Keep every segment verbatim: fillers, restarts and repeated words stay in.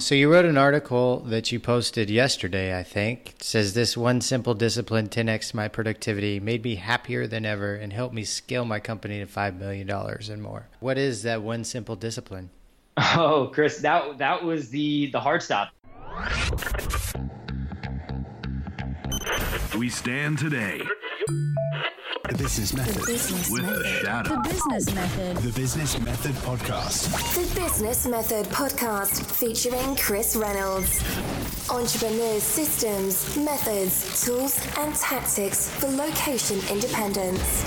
So you wrote an article that you posted yesterday, I think. It says, this one simple discipline ten X my productivity, made me happier than ever, and helped me scale my company to five million dollars and more. What is that one simple discipline? Oh, Chris, that that was the, the hard stop. We stand today. The Business Method. The business with method. A shadow. The Business Method. The Business Method Podcast. The Business Method Podcast featuring Chris Reynolds. Entrepreneurs' systems, methods, tools, and tactics for location independence.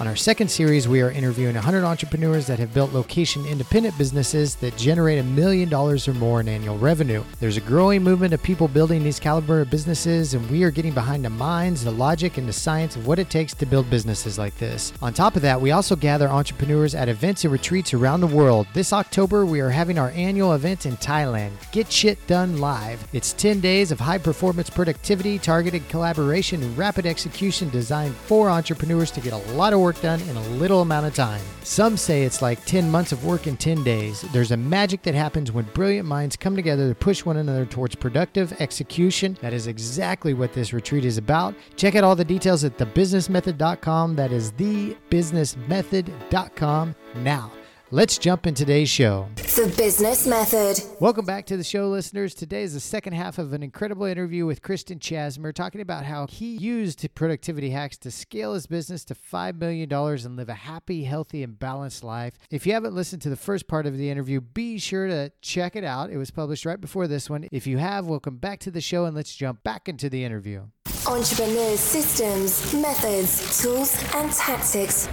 On our second series, we are interviewing one hundred entrepreneurs that have built location-independent businesses that generate a million dollars or more in annual revenue. There's a growing movement of people building these caliber of businesses, and we are getting behind the minds, the logic, and the science of what it takes to build businesses like this. On top of that, we also gather entrepreneurs at events and retreats around the world. This October, we are having our annual event in Thailand, Get Shit Done Live. It's ten days of high-performance productivity, targeted collaboration, and rapid execution designed for entrepreneurs to get a lot of work done in a little amount of time. Some say it's like ten months of work in ten days. There's a magic that happens when brilliant minds come together to push one another towards productive execution. That is exactly what this retreat is about. Check out all the details at the business method dot com. That is the business method dot com now. Let's jump in today's show. The Business Method. Welcome back to the show, listeners. Today is the second half of an incredible interview with Christian Chasmer, talking about how he used productivity hacks to scale his business to five million dollars and live a happy, healthy, and balanced life. If you haven't listened to the first part of the interview, be sure to check it out. It was published right before this one. If you have, welcome back to the show, and let's jump back into the interview. Entrepreneurs' systems, methods, tools, and tactics.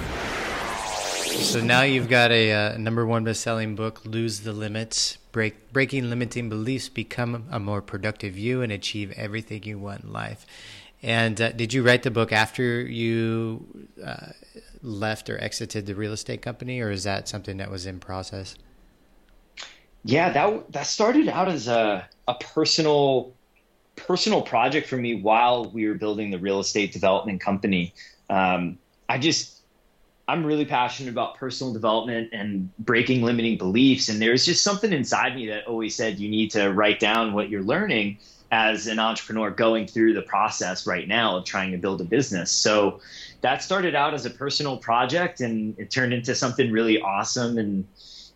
So now you've got a uh, number one best-selling book, Lose the Limits, Break, Breaking Limiting Beliefs, Become a More Productive You, and Achieve Everything You Want in Life. And uh, did you write the book after you uh, left or exited the real estate company, or is that something that was in process? Yeah, that that started out as a, a personal, personal project for me while we were building the real estate development company. Um, I just... I'm really passionate about personal development and breaking limiting beliefs. And there's just something inside me that always said you need to write down what you're learning as an entrepreneur going through the process right now of trying to build a business. So that started out as a personal project, and it turned into something really awesome. And,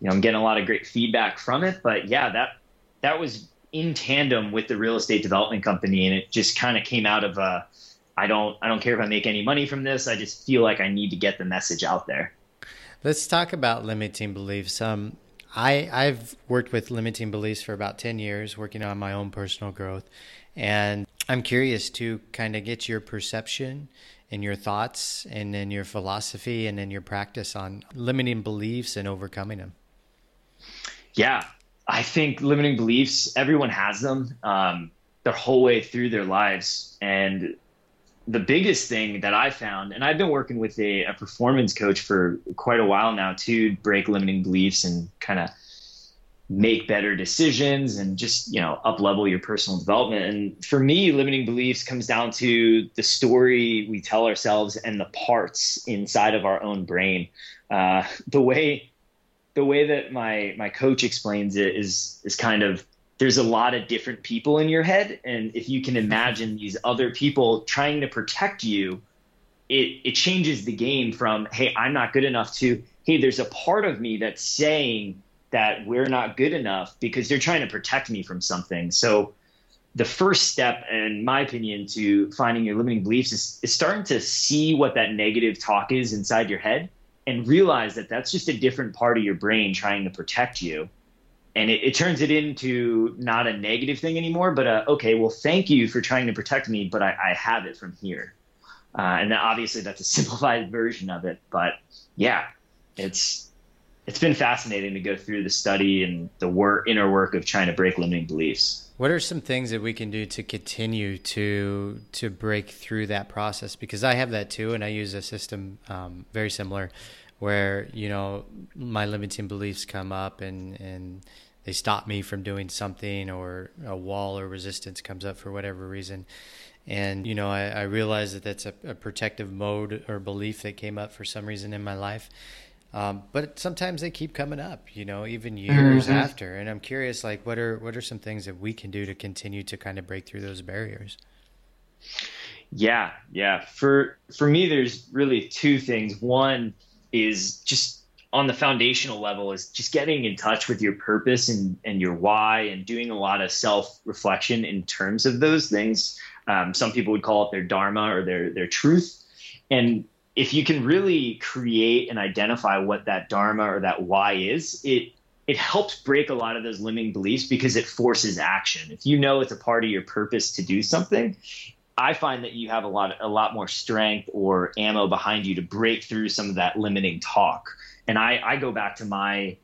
you know, I'm getting a lot of great feedback from it. But yeah, that that was in tandem with the real estate development company. And it just kind of came out of a I don't I don't care if I make any money from this. I just feel like I need to get the message out there. Let's talk about limiting beliefs. Um, I, I've worked with limiting beliefs for about ten years, working on my own personal growth. And I'm curious to kind of get your perception and your thoughts and then your philosophy and then your practice on limiting beliefs and overcoming them. Yeah, I think limiting beliefs, everyone has them um, their whole way through their lives. And the biggest thing that I found, and I've been working with a, a performance coach for quite a while now to break limiting beliefs and kind of make better decisions and just, you know, up level your personal development. And for me, limiting beliefs comes down to the story we tell ourselves and the parts inside of our own brain. Uh, the way the way that my my coach explains it is is kind of, there's a lot of different people in your head. And if you can imagine these other people trying to protect you, it, it changes the game from, hey, I'm not good enough to, hey, there's a part of me that's saying that we're not good enough because they're trying to protect me from something. So the first step, in my opinion, to finding your limiting beliefs is, is starting to see what that negative talk is inside your head and realize that that's just a different part of your brain trying to protect you. And it, it turns it into not a negative thing anymore, but a, okay, well, thank you for trying to protect me, but I, I have it from here. Uh, and that, obviously that's a simplified version of it, but yeah, it's it's been fascinating to go through the study and the work, inner work of trying to break limiting beliefs. What are some things that we can do to continue to to break through that process? Because I have that too, and I use a system um, very similar where, you know, my limiting beliefs come up and, and they stop me from doing something, or a wall or resistance comes up for whatever reason. And, you know, I, I realize that that's a, a protective mode or belief that came up for some reason in my life. Um, but sometimes they keep coming up, you know, even years mm-hmm. after. And I'm curious, like, what are what are some things that we can do to continue to kind of break through those barriers? Yeah, yeah. For for me, there's really two things. One is just on the foundational level is just getting in touch with your purpose and, and your why, and doing a lot of self-reflection in terms of those things. Um, some people would call it their dharma or their their truth. And if you can really create and identify what that dharma or that why is, it it helps break a lot of those limiting beliefs because it forces action. If you know it's a part of your purpose to do something, I find that you have a lot a lot more strength or ammo behind you to break through some of that limiting talk. And I, I go back to my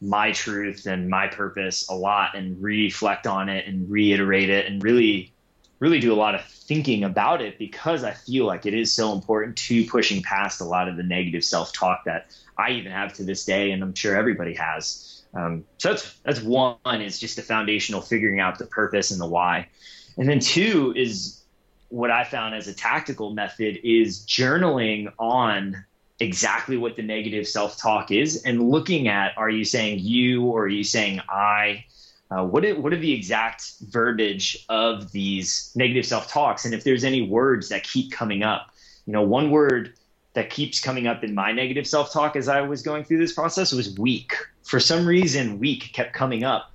my truth and my purpose a lot and reflect on it and reiterate it and really really do a lot of thinking about it, because I feel like it is so important to pushing past a lot of the negative self-talk that I even have to this day, and I'm sure everybody has. Um, so that's that's one, is just the foundational figuring out the purpose and the why. And then two is what I found as a tactical method is journaling on exactly what the negative self-talk is and looking at, are you saying you or are you saying I? Uh, what, are, what are the exact verbiage of these negative self-talks? And if there's any words that keep coming up, you know, one word that keeps coming up in my negative self-talk as I was going through this process was weak. For some reason, weak kept coming up.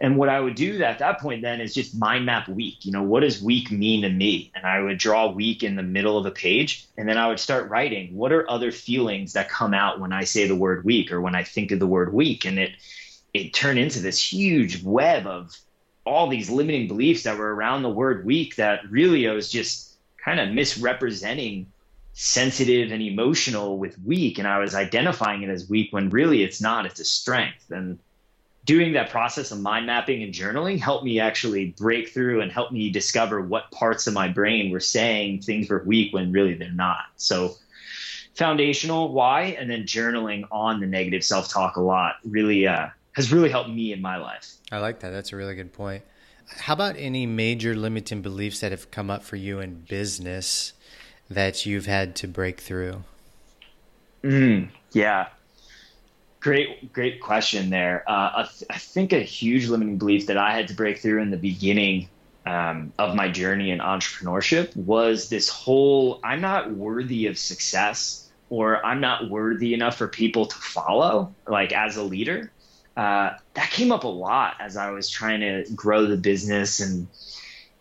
And what I would do at that point then is just mind map weak. You know, what does weak mean to me? And I would draw weak in the middle of a page. And then I would start writing, what are other feelings that come out when I say the word weak or when I think of the word weak? And it it turned into this huge web of all these limiting beliefs that were around the word weak that really I was just kind of misrepresenting sensitive and emotional with weak. And I was identifying it as weak when really it's not, it's a strength. And doing that process of mind mapping and journaling helped me actually break through and helped me discover what parts of my brain were saying things were weak when really they're not. So foundational why, and then journaling on the negative self-talk a lot really, uh, has really helped me in my life. I like that. That's a really good point. How about any major limiting beliefs that have come up for you in business that you've had to break through? Mm, yeah. Great, great question there. Uh, I, th- I think a huge limiting belief that I had to break through in the beginning um, of my journey in entrepreneurship was this whole, I'm not worthy of success, or I'm not worthy enough for people to follow, like as a leader. Uh, that came up a lot as I was trying to grow the business. And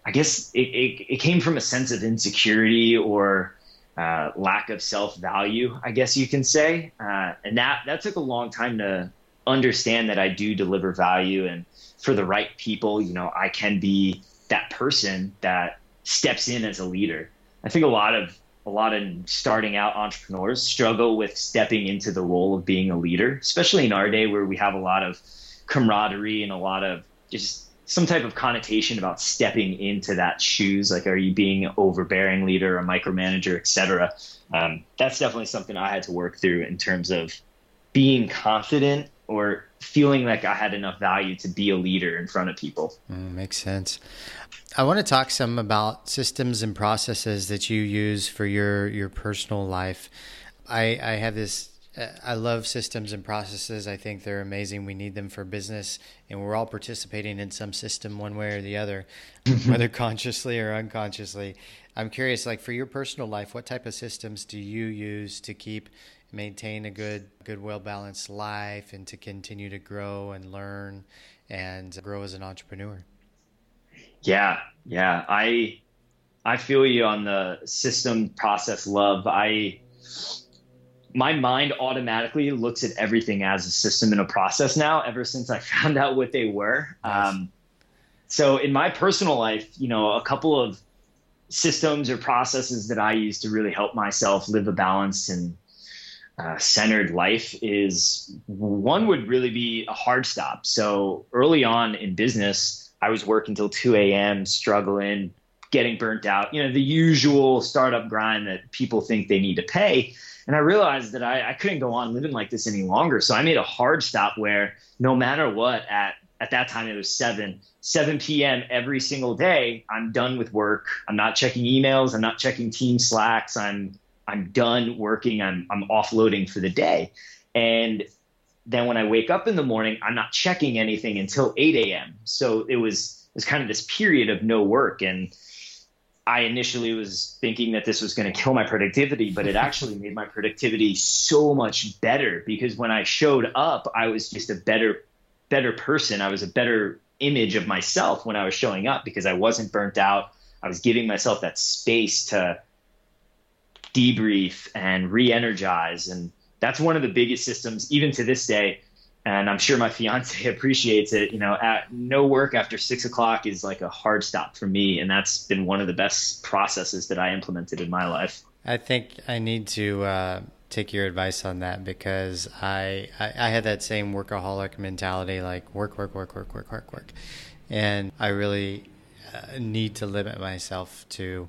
I guess it, it, it came from a sense of insecurity or uh, lack of self-value, I guess you can say. Uh, and that, that took a long time to understand that I do deliver value. And for the right people, you know, I can be that person that steps in as a leader. I think a lot of A lot of starting out entrepreneurs struggle with stepping into the role of being a leader, especially in our day where we have a lot of camaraderie and a lot of just some type of connotation about stepping into that shoes. Like, are you being an overbearing leader, a micromanager, et cetera? Um, that's definitely something I had to work through in terms of being confident or feeling like I had enough value to be a leader in front of people. Mm, makes sense. I want to talk some about systems and processes that you use for your, your personal life. I, I have this, I love systems and processes. I think they're amazing. We need them for business, and we're all participating in some system one way or the other, whether consciously or unconsciously. I'm curious, like for your personal life, what type of systems do you use to keep maintain a good, good, well-balanced life and to continue to grow and learn and grow as an entrepreneur? Yeah. Yeah. I, I feel you on the system process love. I, my mind automatically looks at everything as a system and a process now, ever since I found out what they were. Nice. Um, so in my personal life, you know, a couple of systems or processes that I use to really help myself live a balanced and uh, centered life is one would really be a hard stop. So early on in business, I was working till two a.m., struggling, getting burnt out, you know, the usual startup grind that people think they need to pay. And I realized that I, I couldn't go on living like this any longer. So I made a hard stop where no matter what, at At that time, it was seven, seven p.m. every single day. I'm done with work. I'm not checking emails. I'm not checking team slacks. I'm I'm done working. I'm I'm offloading for the day. And then when I wake up in the morning, I'm not checking anything until eight a.m. So it was it was kind of this period of no work. And I initially was thinking that this was going to kill my productivity, but it actually made my productivity so much better, because when I showed up, I was just a better better person. I was a better image of myself when I was showing up, because I wasn't burnt out. I was giving myself that space to debrief and re-energize. And that's one of the biggest systems, even to this day. And I'm sure my fiance appreciates it. You know, at no work after six o'clock is like a hard stop for me. And that's been one of the best processes that I implemented in my life. I think I need to, uh, take your advice on that, because I, I, I had that same workaholic mentality, like work, work, work, work, work, work, work. And I really uh, need to limit myself to,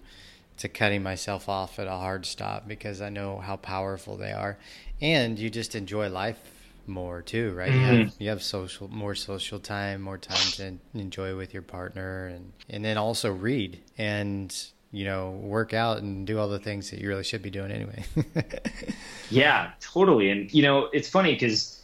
to cutting myself off at a hard stop, because I know how powerful they are. And you just enjoy life more too, right? Mm-hmm. You have, you have social, more social time, more time to enjoy with your partner, and, and then also read and, you know, work out and do all the things that you really should be doing anyway. Yeah, totally. And, you know, it's funny because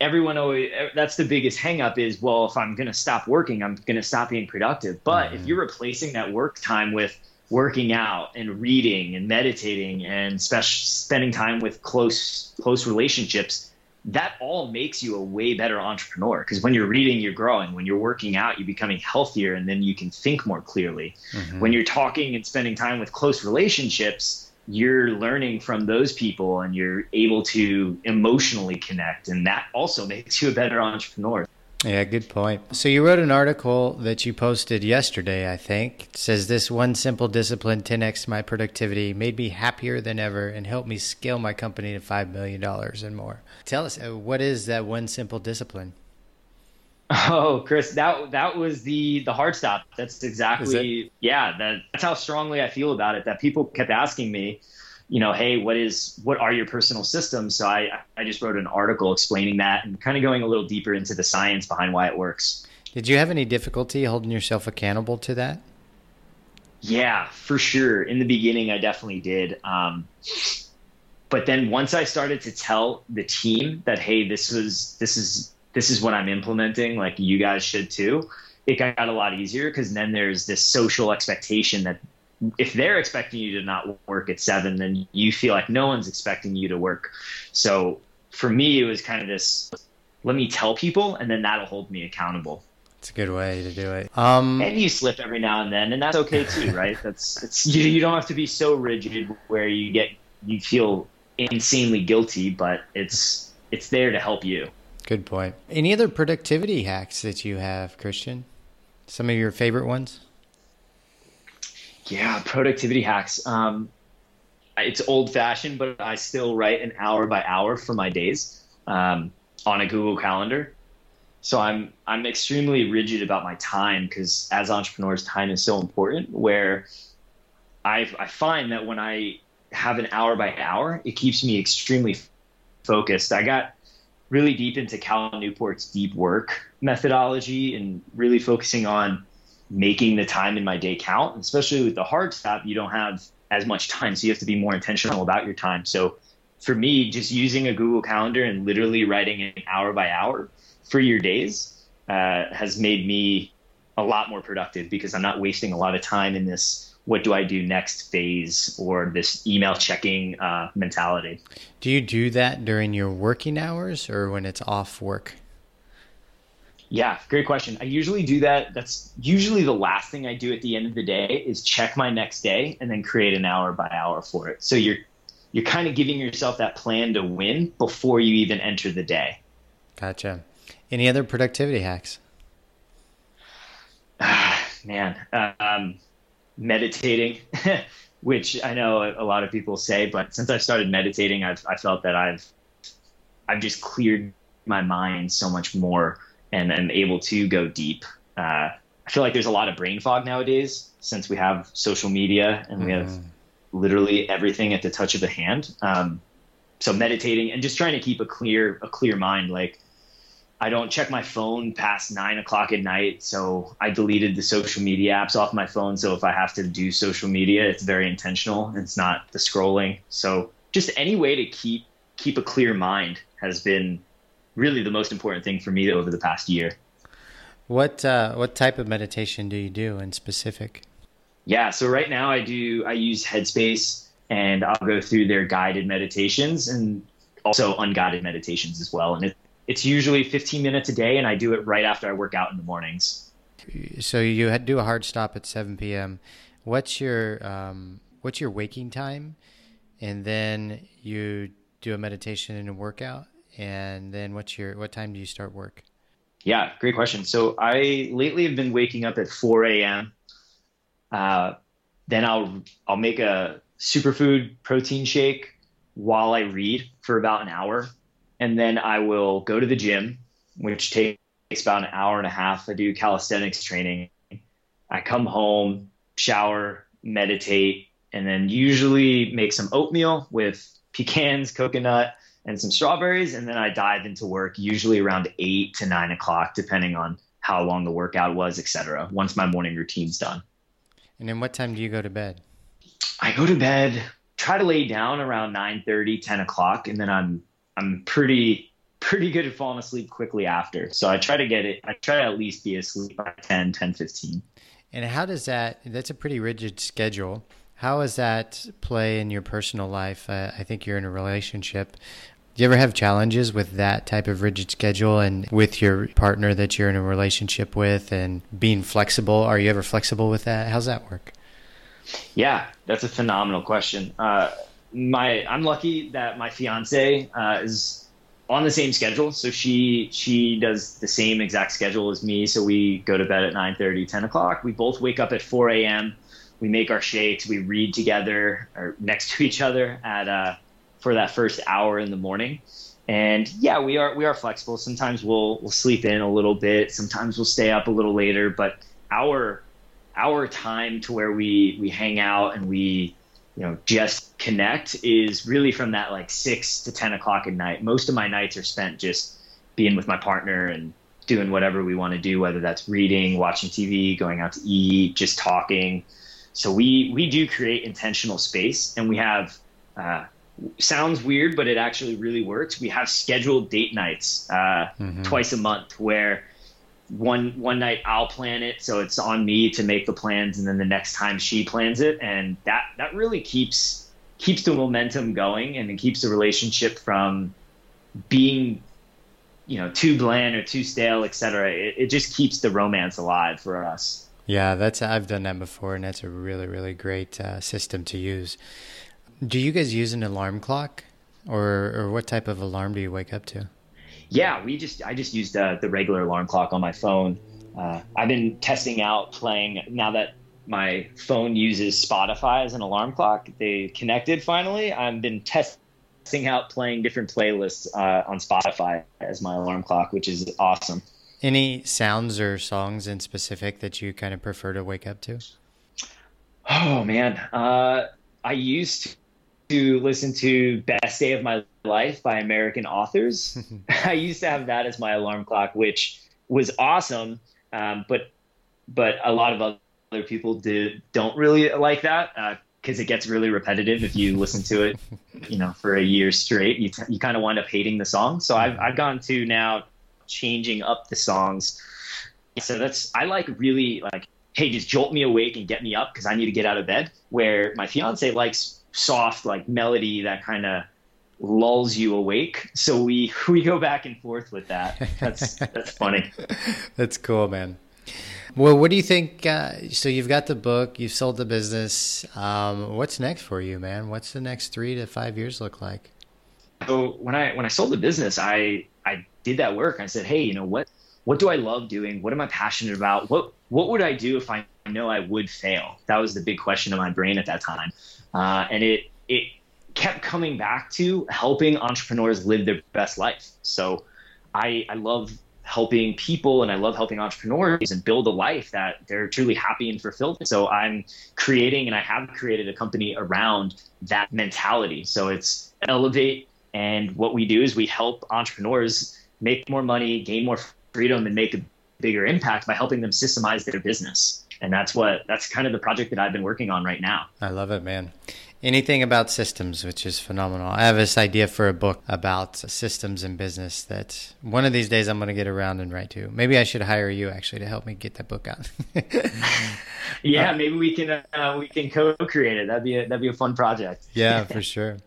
everyone always, that's the biggest hang up is, well, if I'm going to stop working, I'm going to stop being productive. But mm-hmm. if you're replacing that work time with working out and reading and meditating and spe- spending time with close, close relationships, that all makes you a way better entrepreneur, because when you're reading, you're growing. When you're working out, you're becoming healthier, and then you can think more clearly. Mm-hmm. When you're talking and spending time with close relationships, you're learning from those people and you're able to emotionally connect. And that also makes you a better entrepreneur. Yeah, good point. So you wrote an article that you posted yesterday, I think. It says, this one simple discipline ten x my productivity, made me happier than ever, and helped me scale my company to five million dollars and more. Tell us, what is that one simple discipline? Oh, Chris, that that was the, the hard stop. That's exactly, yeah, that, that's how strongly I feel about it, that people kept asking me, you know, hey, what is, what are your personal systems? So I, I just wrote an article explaining that and kind of going a little deeper into the science behind why it works. Did you have any difficulty holding yourself accountable to that? Yeah, for sure. In the beginning, I definitely did. Um, but then once I started to tell the team that, hey, this was, this is, this is what I'm implementing, like you guys should too, it got a lot easier, because then there's this social expectation that if they're expecting you to not work at seven, then you feel like no one's expecting you to work. So for me, it was kind of this, let me tell people, and then that'll hold me accountable. It's a good way to do it. Um, and you slip every now and then, and that's okay too, right? That's it's, you, you don't have to be so rigid where you get you feel insanely guilty, but it's it's there to help you. Good point. Any other productivity hacks that you have, Christian? Some of your favorite ones? Yeah, productivity hacks. Um, it's old fashioned, but I still write an hour by hour for my days um, on a Google Calendar. So I'm I'm extremely rigid about my time, because as entrepreneurs, time is so important, where I I find that when I have an hour by hour, it keeps me extremely focused. I got really deep into Cal Newport's deep work methodology and really focusing on making the time in my day count, especially with the hard stop, you don't have as much time. So you have to be more intentional about your time. So for me, just using a Google Calendar and literally writing an hour by hour for your days uh, has made me a lot more productive, because I'm not wasting a lot of time in this what do I do next phase or this email checking uh, mentality. Do you do that during your working hours or when it's off work? Yeah, great question. I usually do that. That's usually the last thing I do at the end of the day, is check my next day and then create an hour by hour for it. So you're you're kind of giving yourself that plan to win before you even enter the day. Gotcha. Any other productivity hacks? Ah, man, um, meditating. which I know a lot of people say, but since I've started meditating, I've I felt that I've I've just cleared my mind so much more, and I'm able to go deep. Uh, I feel like there's a lot of brain fog nowadays since we have social media and mm. we have literally everything at the touch of a hand. Um, so meditating and just trying to keep a clear a clear mind, like. I don't check my phone past nine o'clock at night. So I deleted the social media apps off my phone. So if I have to do social media, it's very intentional. It's not the scrolling. So just any way to keep, keep a clear mind has been really the most important thing for me over the past year. What, uh, what type of meditation do you do in specific? Yeah. So right now I do, I use Headspace, and I'll go through their guided meditations and also unguided meditations as well. And it's, It's usually fifteen minutes a day, and I do it right after I work out in the mornings. So you do a hard stop at seven p.m. What's your um, what's your waking time? And then you do a meditation and a workout. And then what's your what time do you start work? Yeah, great question. So I lately have been waking up at four a.m. Uh, then I'll I'll make a superfood protein shake while I read for about an hour. And then I will go to the gym, which takes about an hour and a half. I do calisthenics training. I come home, shower, meditate, and then usually make some oatmeal with pecans, coconut, and some strawberries. And then I dive into work usually around eight to nine o'clock, depending on how long the workout was, et cetera, once my morning routine's done. And then what time do you go to bed? I go to bed, try to lay down around nine thirty, ten o'clock, and then I'm I'm pretty, pretty good at falling asleep quickly after. So I try to get it. I try to at least be asleep by ten, ten fifteen. And how does that, that's a pretty rigid schedule. How does that play in your personal life? Uh, I think you're in a relationship. Do you ever have challenges with that type of rigid schedule and with your partner that you're in a relationship with and being flexible? Are you ever flexible with that? How's that work? Yeah, that's a phenomenal question. Uh, My, I'm lucky that my fiance uh, is on the same schedule. So she she does the same exact schedule as me. So we go to bed at nine thirty, ten o'clock. We both wake up at four a.m. We make our shakes. We read together or next to each other at uh, for that first hour in the morning. And yeah, we are we are flexible. Sometimes we'll we'll sleep in a little bit. Sometimes we'll stay up a little later. But our our time to where we we hang out and we. you know, just connect is really from that like six to ten o'clock at night. Most of my nights are spent just being with my partner and doing whatever we want to do, whether that's reading, watching T V, going out to eat, just talking. So we, we do create intentional space, and we have, uh, sounds weird, but it actually really works. We have scheduled date nights, uh, mm-hmm. twice a month where one, one night I'll plan it. So it's on me to make the plans. And then the next time she plans it. And that, that really keeps, keeps the momentum going, and it keeps the relationship from being, you know, too bland or too stale, et cetera. It, it just keeps the romance alive for us. Yeah. That's, I've done that before, and that's a really, really great uh, system to use. Do you guys use an alarm clock, or, or what type of alarm do you wake up to? Yeah, we just I just used uh, the regular alarm clock on my phone. Uh, I've been testing out playing, now that my phone uses Spotify as an alarm clock, they connected finally. I've been testing out playing different playlists uh, on Spotify as my alarm clock, which is awesome. Any sounds or songs in specific that you kind of prefer to wake up to? Oh, man. Uh, I used to. to listen to Best Day of My Life by American Authors. I used to have that as my alarm clock, which was awesome. Um, but but a lot of other people do, don't really like that because uh, it gets really repetitive if you listen to it, you know, for a year straight. You t- you kind of wind up hating the song. So I've I've gone to now changing up the songs. So that's I like really like hey, just jolt me awake and get me up because I need to get out of bed. Where my fiance likes soft like melody that kind of lulls you awake, so we we go back and forth with that. That's that's funny. That's cool, man. Well, what do you think? Uh, so you've got the book, you've sold the business, um what's next for you, man? What's the next three to five years look like? So when i when i sold the business, i i did that work. I said, hey, you know, what what do I love doing? What am I passionate about? What what would I do if I know I would fail. That was the big question in my brain at that time. Uh, and it, it kept coming back to helping entrepreneurs live their best life. So I, I love helping people, and I love helping entrepreneurs and build a life that they're truly happy and fulfilled. So I'm creating, and I have created, a company around that mentality. So it's Elevate. And what we do is we help entrepreneurs make more money, gain more freedom, and make a bigger impact by helping them systemize their business. And that's what, that's kind of the project that I've been working on right now. I love it, man. Anything about systems, which is phenomenal. I have this idea for a book about systems in business that one of these days I'm going to get around and write to. Maybe I should hire you actually to help me get that book out. Yeah, maybe we can uh, we can co-create it. That'd be a, that'd be a fun project. Yeah, for sure.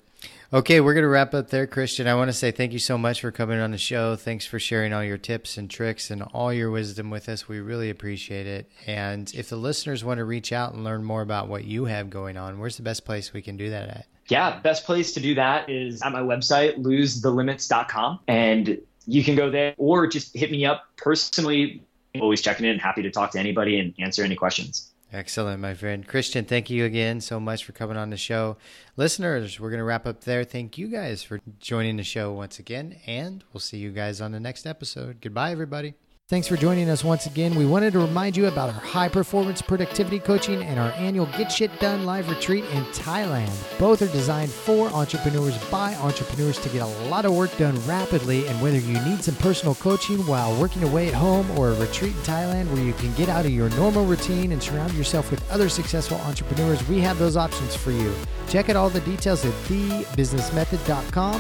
Okay, we're going to wrap up there, Christian. I want to say thank you so much for coming on the show. Thanks for sharing all your tips and tricks and all your wisdom with us. We really appreciate it. And if the listeners want to reach out and learn more about what you have going on, where's the best place we can do that at? Yeah, best place to do that is at my website, Lose The Limits dot com. And you can go there or just hit me up personally. I'm always checking in. Happy to talk to anybody and answer any questions. Excellent, my friend. Christian, thank you again so much for coming on the show. Listeners, we're going to wrap up there. Thank you guys for joining the show once again, and we'll see you guys on the next episode. Goodbye, everybody. Thanks for joining us once again. We wanted to remind you about our high-performance productivity coaching and our annual Get Shit Done Live retreat in Thailand. Both are designed for entrepreneurs by entrepreneurs to get a lot of work done rapidly, and whether you need some personal coaching while working away at home or a retreat in Thailand where you can get out of your normal routine and surround yourself with other successful entrepreneurs, we have those options for you. Check out all the details at the business method dot com,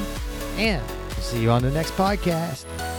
and we'll see you on the next podcast.